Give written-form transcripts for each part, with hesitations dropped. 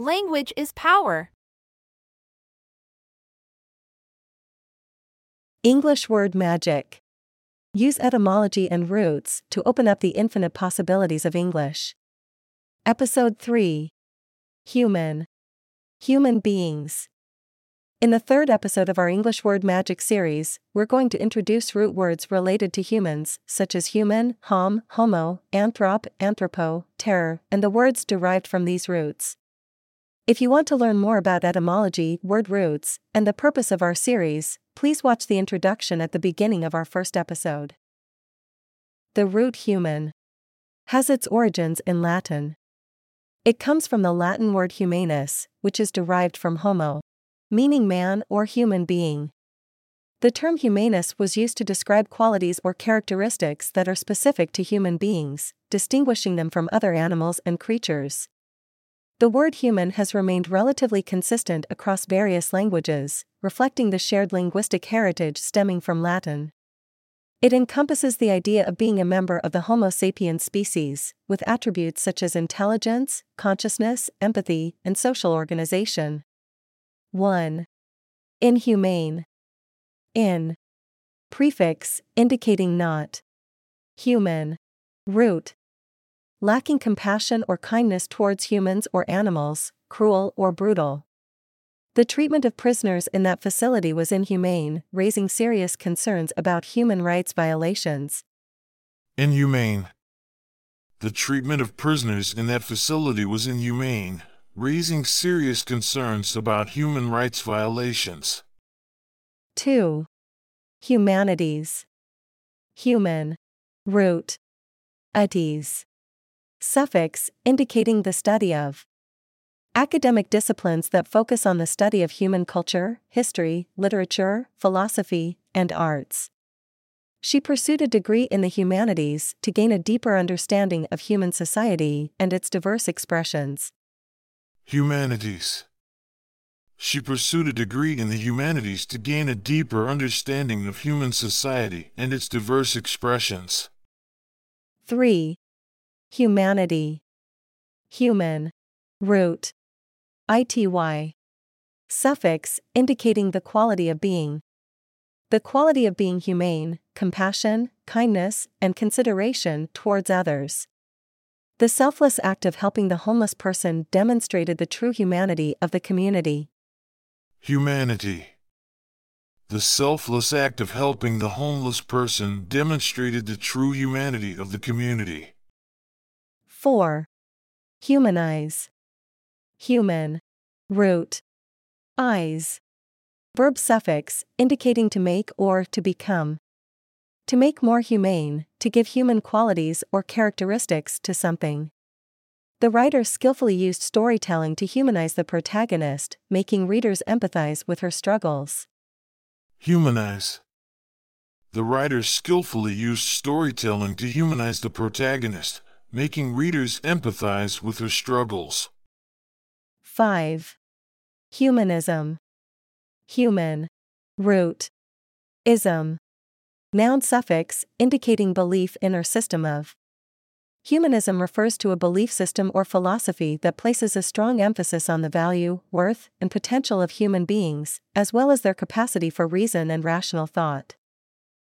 Language is power. English word magic. Use etymology and roots to open up the infinite possibilities of English. Episode 3. Human. Human beings. In the third episode of our English word magic series, we're going to introduce root words related to humans, such as human, hom, homo, anthrop, anthropo, terror, and the words derived from these roots. If you want to learn more about etymology, word roots, and the purpose of our series, please watch the introduction at the beginning of our first episode. The root human has its origins in Latin. It comes from the Latin word humanus, which is derived from homo, meaning man or human being. The term humanus was used to describe qualities or characteristics that are specific to human beings, distinguishing them from other animals and creatures. The word human has remained relatively consistent across various languages, reflecting the shared linguistic heritage stemming from Latin. It encompasses the idea of being a member of the Homo sapiens species, with attributes such as intelligence, consciousness, empathy, and social organization. 1. Inhumane. In. Prefix, indicating not. Human. Root. Lacking compassion or kindness towards humans or animals, cruel or brutal. The treatment of prisoners in that facility was inhumane, raising serious concerns about human rights violations. Inhumane. The treatment of prisoners in that facility was inhumane, raising serious concerns about human rights violations. 2. Humanities. Human. Root. Ities. Suffix, indicating the study of. Academic disciplines that focus on the study of human culture, history, literature, philosophy, and arts. She pursued a degree in the humanities to gain a deeper understanding of human society and its diverse expressions. Humanities. She pursued a degree in the humanities to gain a deeper understanding of human society and its diverse expressions. 3. Humanity. Human. Root. Ity. Suffix, indicating the quality of being. The quality of being humane, compassion, kindness, and consideration towards others. The selfless act of helping the homeless person demonstrated the true humanity of the community. Humanity. The selfless act of helping the homeless person demonstrated the true humanity of the community. 4. Humanize. Human. Root. Eyes. Verb suffix, indicating to make or to become. To make more humane, to give human qualities or characteristics to something. The writer skillfully used storytelling to humanize the protagonist, making readers empathize with her struggles. Humanize. The writer skillfully used storytelling to humanize the protagonist, making readers empathize with her struggles. 5. Humanism. Human. Root. Ism. Noun suffix, indicating belief in or system of. Humanism refers to a belief system or philosophy that places a strong emphasis on the value, worth, and potential of human beings, as well as their capacity for reason and rational thought.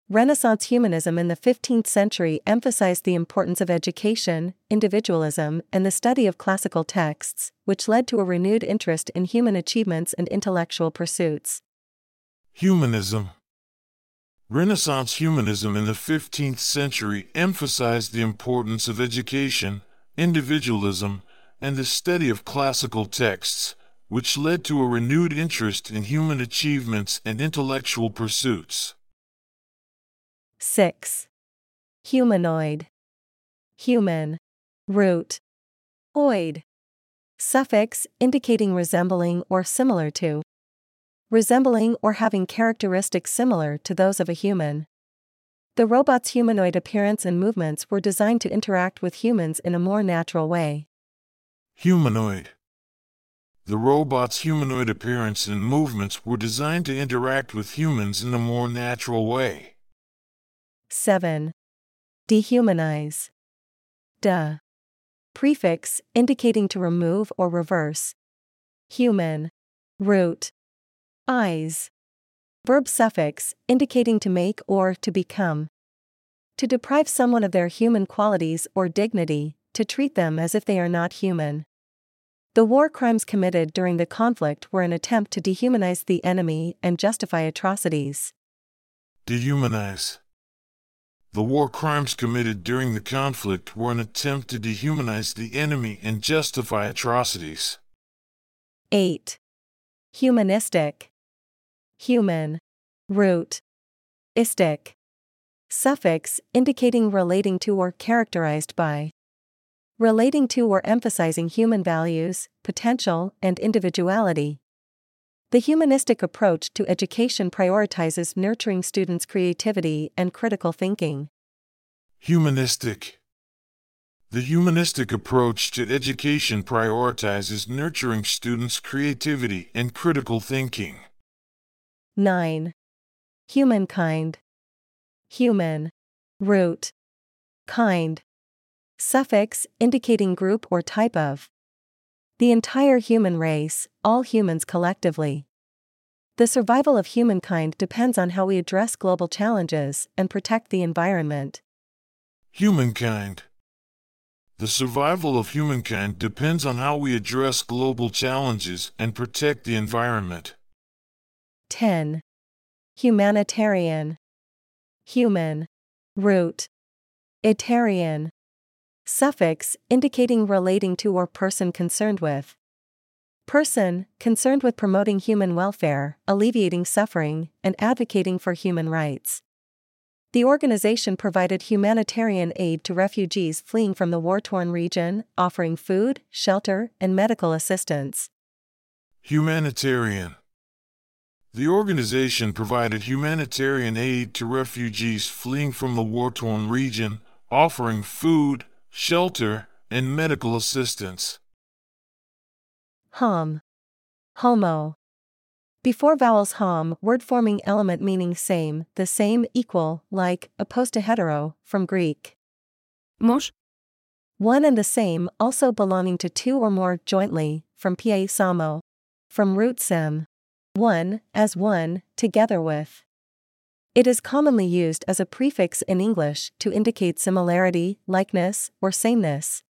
Renaissance humanism in the 15th century emphasized the importance of education, individualism, and the study of classical texts, which led to a renewed interest in human achievements and intellectual pursuits. Humanism. Renaissance humanism in the 15th century emphasized the importance of education, individualism, and the study of classical texts, which led to a renewed interest in human achievements and intellectual pursuits. 6. Humanoid. Human. Root. Oid. Suffix, indicating resembling or similar to. Resembling or having characteristics similar to those of a human. The robot's humanoid appearance and movements were designed to interact with humans in a more natural way. Humanoid. The robot's humanoid appearance and movements were designed to interact with humans in a more natural way. 7. Dehumanize. Prefix, indicating to remove or reverse. human, root, eyes. Verb suffix, indicating to make or to become. To deprive someone of their human qualities or dignity, to treat them as if they are not human. The war crimes committed during the conflict were an attempt to dehumanize the enemy and justify atrocities. Dehumanize. The war crimes committed during the conflict were an attempt to dehumanize the enemy and justify atrocities. 8. Humanistic. Human. Root. Istic. Suffix, indicating relating to or characterized by. Relating to or emphasizing human values, potential, and individuality. The humanistic approach to education prioritizes nurturing students' creativity and critical thinking. Humanistic. The humanistic approach to education prioritizes nurturing students' creativity and critical thinking. 9. Humankind. Human. Root. Kind. Suffix, indicating group or type of. The entire human race, all humans collectively. The survival of humankind depends on how we address global challenges and protect the environment. Humankind. The survival of humankind depends on how we address global challenges and protect the environment. 10. Humanitarian. Human. Root. Itarian. Suffix, indicating relating to or person concerned with. Person, concerned with promoting human welfare, alleviating suffering, and advocating for human rights. The organization provided humanitarian aid to refugees fleeing from the war-torn region, offering food, shelter, and medical assistance. Humanitarian. The organization provided humanitarian aid to refugees fleeing from the war-torn region, offering food, shelter, and medical assistance. Hom. Homo. Before vowels hom, word-forming element meaning same, the same, equal, like, opposed to hetero, from Greek. Mos. One and the same, also belonging to two or more jointly, from pa samo. From root sem. One, as one, together with. It is commonly used as a prefix in English to indicate similarity, likeness, or sameness.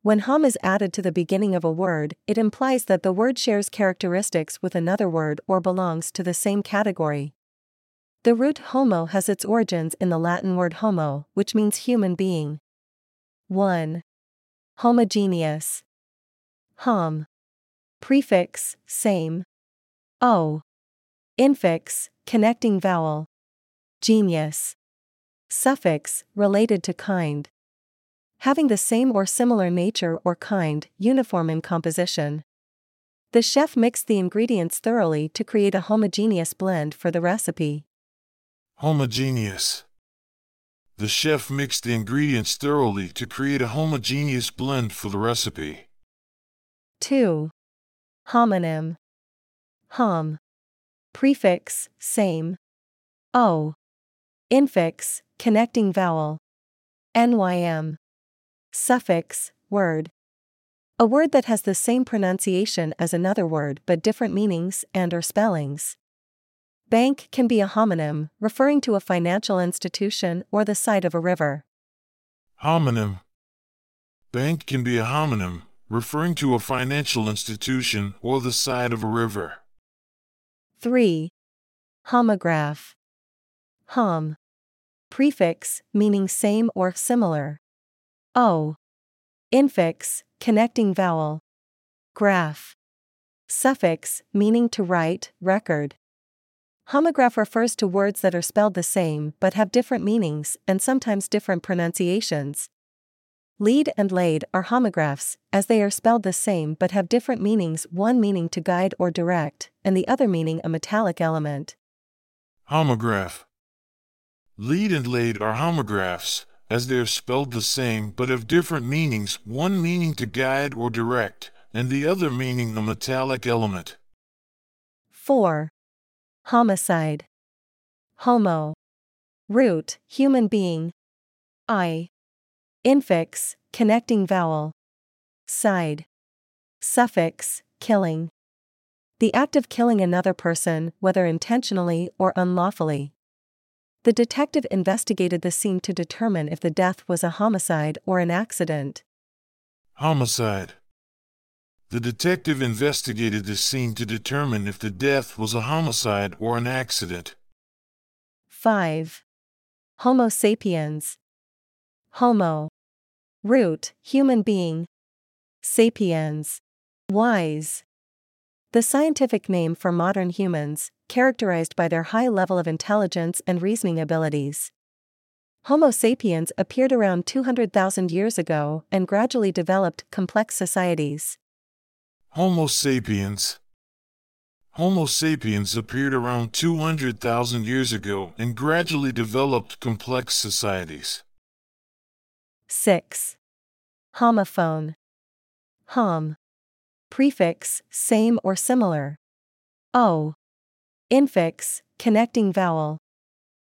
When hom is added to the beginning of a word, it implies that the word shares characteristics with another word or belongs to the same category. The root homo has its origins in the Latin word homo, which means human being. 1. Homogeneous. Hom. Prefix, same. O. Infix, connecting vowel. Genius. Suffix, related to kind. Having the same or similar nature or kind, uniform in composition. The chef mixed the ingredients thoroughly to create a homogeneous blend for the recipe. Homogeneous. The chef mixed the ingredients thoroughly to create a homogeneous blend for the recipe. 2. Homonym. Hom. Prefix, same. O. Infix, connecting vowel.Nym. Suffix, word. A word that has the same pronunciation as another word but different meanings and/or spellings. Bank can be a homonym, referring to a financial institution or the side of a river. Homonym. Bank can be a homonym, referring to a financial institution or the side of a river. 3. Homograph. Hom. Prefix, meaning same or similar. O. Infix, connecting vowel. Graph. Suffix, meaning to write, record. Homograph refers to words that are spelled the same but have different meanings and sometimes different pronunciations. Lead and laid are homographs, as they are spelled the same but have different meanings, one meaning to guide or direct, and the other meaning a metallic element. Homograph. Lead and laid are homographs, as they are spelled the same but have different meanings, one meaning to guide or direct, and the other meaning a metallic element. 4. Homicide. Homo. Root, human being. I. Infix, connecting vowel. Side. Suffix, Killing. The act of killing another person, whether intentionally or unlawfully. The detective investigated the scene to determine if the death was a homicide or an accident. Homicide. The detective investigated the scene to determine if the death was a homicide or an accident. 5. Homo sapiens. Homo. Root, human being. Sapiens. Wise. The scientific name for modern humans, characterized by their high level of intelligence and reasoning abilities. Homo sapiens appeared around 200,000 years ago and gradually developed complex societies. Homo sapiens. Homo sapiens appeared around 200,000 years ago and gradually developed complex societies. 6. Homophone. Hom. Prefix, same or similar. O. Infix, connecting vowel.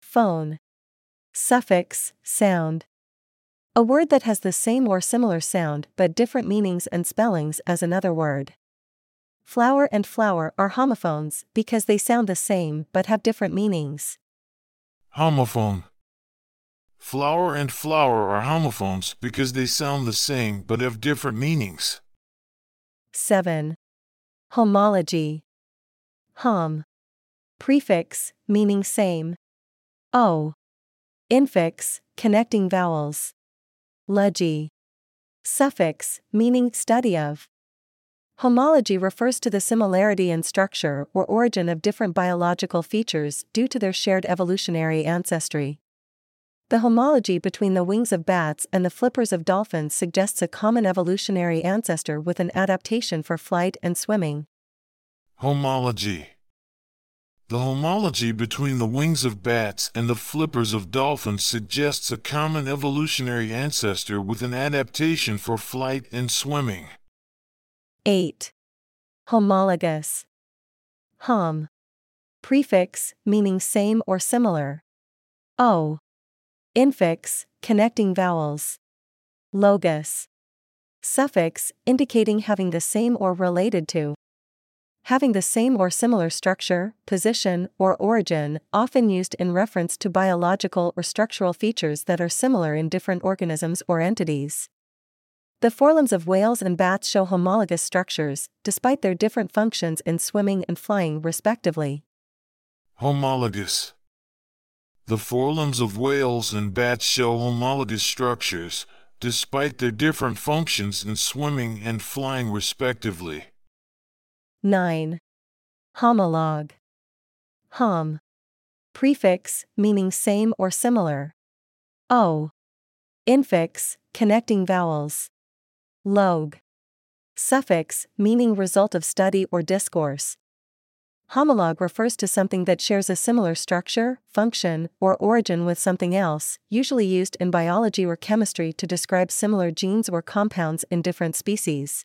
Phone. Suffix, sound. A word that has the same or similar sound but different meanings and spellings as another word. Flower and flower are homophones because they sound the same but have different meanings. Homophone. Flower and flower are homophones because they sound the same but have different meanings. 7. Homology. Hom. Prefix, meaning same. O. Infix, connecting vowels. Logy. Suffix, meaning study of. Homology refers to the similarity in structure or origin of different biological features due to their shared evolutionary ancestry. The homology between the wings of bats and the flippers of dolphins suggests a common evolutionary ancestor with an adaptation for flight and swimming. Homology. The homology between the wings of bats and the flippers of dolphins suggests a common evolutionary ancestor with an adaptation for flight and swimming. 8. Homologous. Hom. Prefix, meaning same or similar. O. Infix, connecting vowels. Logous. Suffix, indicating having the same or related to. Having the same or similar structure, position, or origin, often used in reference to biological or structural features that are similar in different organisms or entities. The forelimbs of whales and bats show homologous structures, despite their different functions in swimming and flying respectively. Homologous. The forelimbs of whales and bats show homologous structures, despite their different functions in swimming and flying respectively. 9. Homologue. Hom. Prefix, meaning same or similar. O. Infix, connecting vowels. Log. Suffix, meaning result of study or discourse. Homologue refers to something that shares a similar structure, function, or origin with something else, usually used in biology or chemistry to describe similar genes or compounds in different species.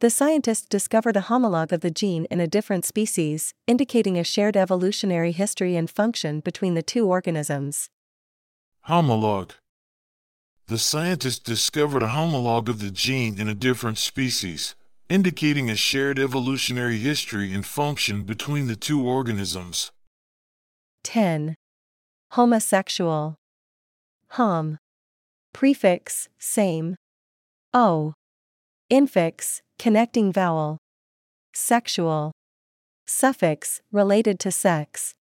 The scientist discovered a homologue of the gene in a different species, indicating a shared evolutionary history and function between the two organisms. Homologue. The scientist discovered a homologue of the gene in a different species, indicating a shared evolutionary history and function between the two organisms. 10. Homosexual. Hom. Prefix, same. O. Infix, connecting vowel. Sexual. Suffix, related to sex.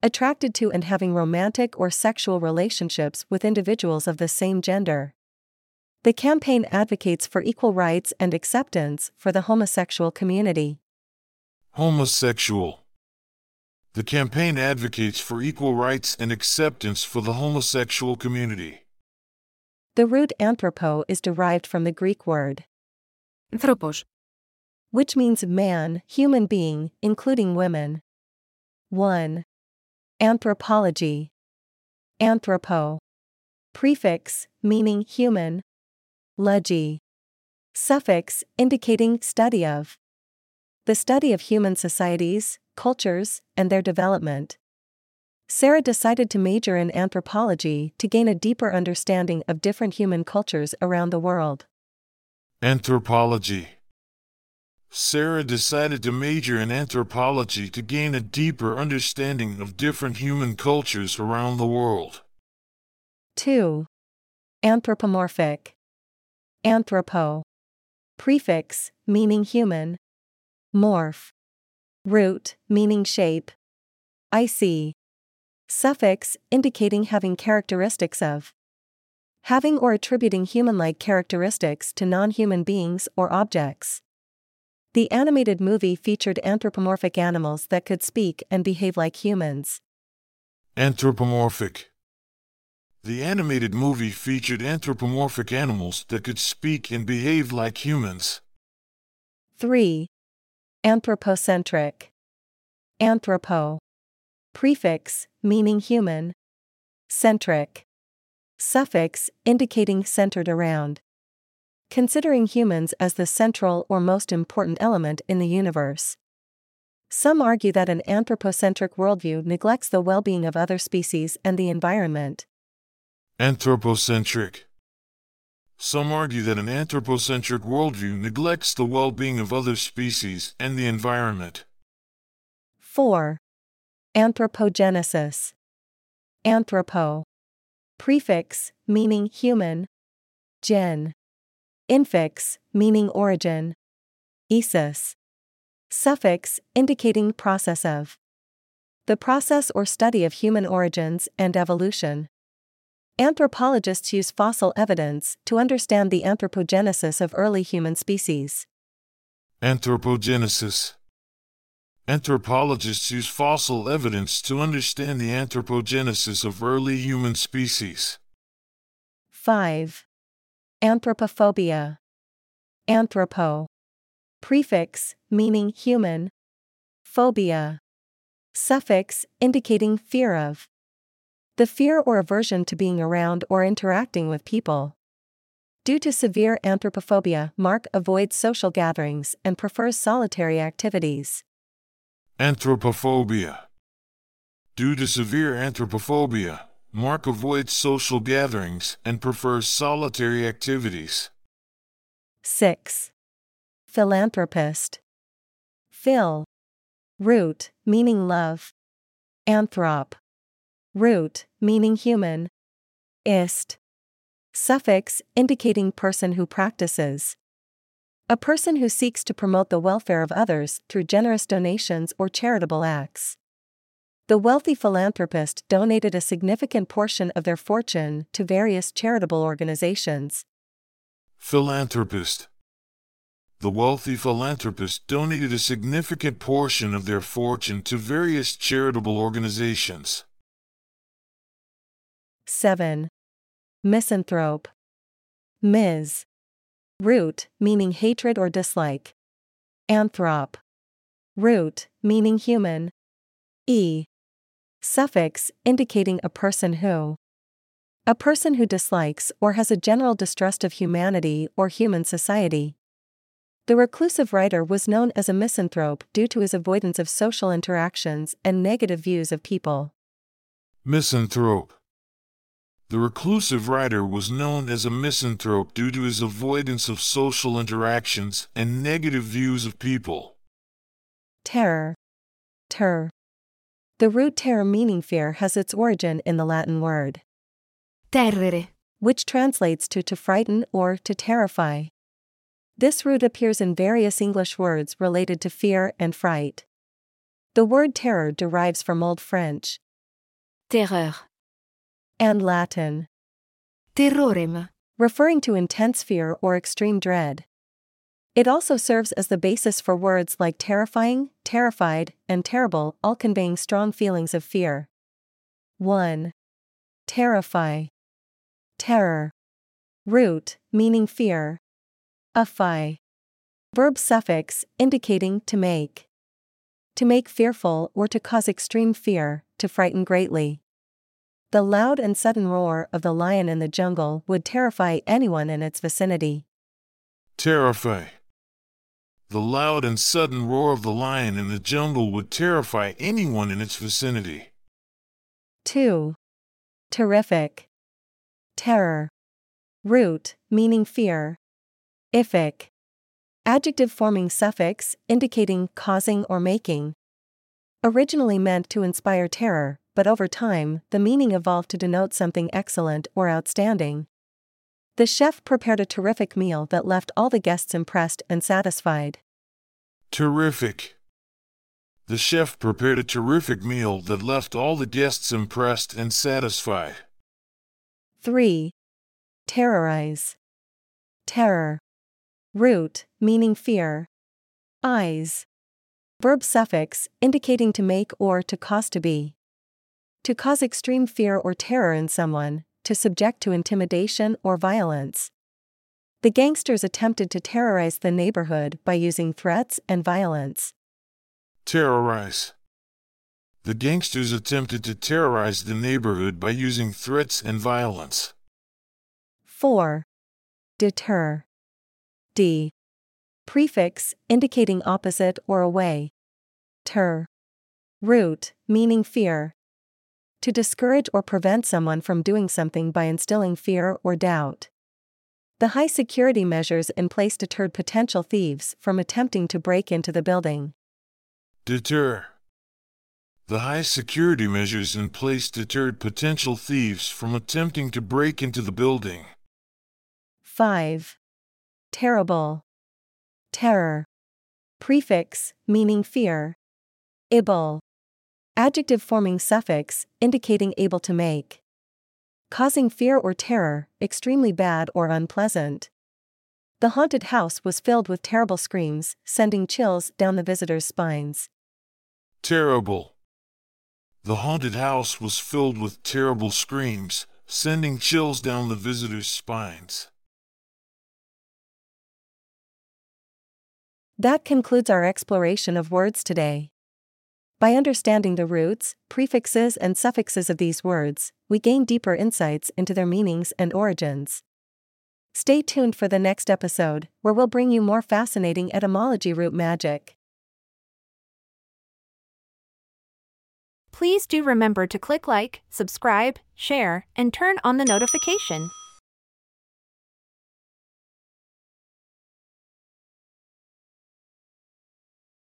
Attracted to and having romantic or sexual relationships with individuals of the same gender. The campaign advocates for equal rights and acceptance for the homosexual community. Homosexual. The campaign advocates for equal rights and acceptance for the homosexual community. The root anthropo is derived from the Greek word anthropos, which means man, human being, including women. 1. Anthropology. Anthropo. Prefix, meaning human. Logy. Suffix, indicating study of. The study of human societies, cultures, and their development. Sarah decided to major in anthropology to gain a deeper understanding of different human cultures around the world. Anthropology. Sarah decided to major in anthropology to gain a deeper understanding of different human cultures around the world. 2. Anthropomorphic. Anthropo. Prefix, meaning human. Morph. Root, meaning shape. IC. Suffix, indicating having characteristics of. Having or attributing human-like characteristics to non-human beings or objects. The animated movie featured anthropomorphic animals that could speak and behave like humans. Anthropomorphic. The animated movie featured anthropomorphic animals that could speak and behave like humans. 3. Anthropocentric. Anthropo. Prefix, meaning human. Centric. Suffix, indicating centered around. Considering humans as the central or most important element in the universe. Some argue that an anthropocentric worldview neglects the well-being of other species and the environment. Anthropocentric. Some argue that an anthropocentric worldview neglects the well-being of other species and the environment. 4. Anthropogenesis. Anthropo. Prefix, meaning human. Gen. Infix, meaning origin. Esis. Suffix, indicating process of. The process or study of human origins and evolution. Anthropologists use fossil evidence to understand the anthropogenesis of early human species. Anthropogenesis. Anthropologists use fossil evidence to understand the anthropogenesis of early human species. 5. Anthropophobia. Anthropo. Prefix, meaning human. Phobia. Suffix, indicating fear of. The fear or aversion to being around or interacting with people. Due to severe anthropophobia, Mark avoids social gatherings and prefers solitary activities. Anthropophobia. Due to severe anthropophobia, Mark avoids social gatherings and prefers solitary activities. 6. Philanthropist. Phil. Root, meaning love. Anthrop. Root, meaning human. Ist. Suffix, indicating person who practices. A person who seeks to promote the welfare of others through generous donations or charitable acts. The wealthy philanthropist donated a significant portion of their fortune to various charitable organizations. Philanthropist. The wealthy philanthropist donated a significant portion of their fortune to various charitable organizations. 7. Misanthrope. Mis. Root, meaning hatred or dislike. Anthrop. Root, meaning human. E. Suffix, indicating a person who. A person who dislikes or has a general distrust of humanity or human society. The reclusive writer was known as a misanthrope due to his avoidance of social interactions and negative views of people. Misanthrope. The reclusive writer was known as a misanthrope due to his avoidance of social interactions and negative views of people. Terror. Ter. The root terror meaning fear has its origin in the Latin word terrere, which translates to frighten or to terrify. This root appears in various English words related to fear and fright. The word terror derives from Old French terreur and Latin terrorem, referring to intense fear or extreme dread. It also serves as the basis for words like terrifying, terrified, and terrible, all conveying strong feelings of fear. 1. Terrify. Terror. Root, meaning fear. Affy. Verb suffix, indicating to make. To make fearful or to cause extreme fear, to frighten greatly. The loud and sudden roar of the lion in the jungle would terrify anyone in its vicinity. Terrify. The loud and sudden roar of the lion in the jungle would terrify anyone in its vicinity. 2. Terrific. Terror. Root, meaning fear. Ific. adjective-forming suffix, indicating causing or making. Originally meant to inspire terror, but over time, the meaning evolved to denote something excellent or outstanding. The chef prepared a terrific meal that left all the guests impressed and satisfied. Terrific. The chef prepared a terrific meal that left all the guests impressed and satisfied. 3. Terrorize. Terror. Root, meaning fear. Eyes. Verb suffix, indicating to make or to cause to be. To cause extreme fear or terror in someone, to subject to intimidation or violence. The gangsters attempted to terrorize the neighborhood by using threats and violence. Terrorize. The gangsters attempted to terrorize the neighborhood by using threats and violence. 4. Deter. D. Prefix, indicating opposite or away. Ter. Root, meaning fear. To discourage or prevent someone from doing something by instilling fear or doubt. The high security measures in place deterred potential thieves from attempting to break into the building. Deter. The high security measures in place deterred potential thieves from attempting to break into the building. 5. Terrible. Terror. Prefix, meaning fear. Able. Adjective-forming suffix, indicating able to make. Causing fear or terror, extremely bad or unpleasant. The haunted house was filled with terrible screams, sending chills down the visitors' spines. Terrible. The haunted house was filled with terrible screams, sending chills down the visitors' spines. That concludes our exploration of words today. By understanding the roots, prefixes, and suffixes of these words, we gain deeper insights into their meanings and origins. Stay tuned for the next episode, where we'll bring you more fascinating etymology root magic. Please do remember to click like, subscribe, share, and turn on the notification.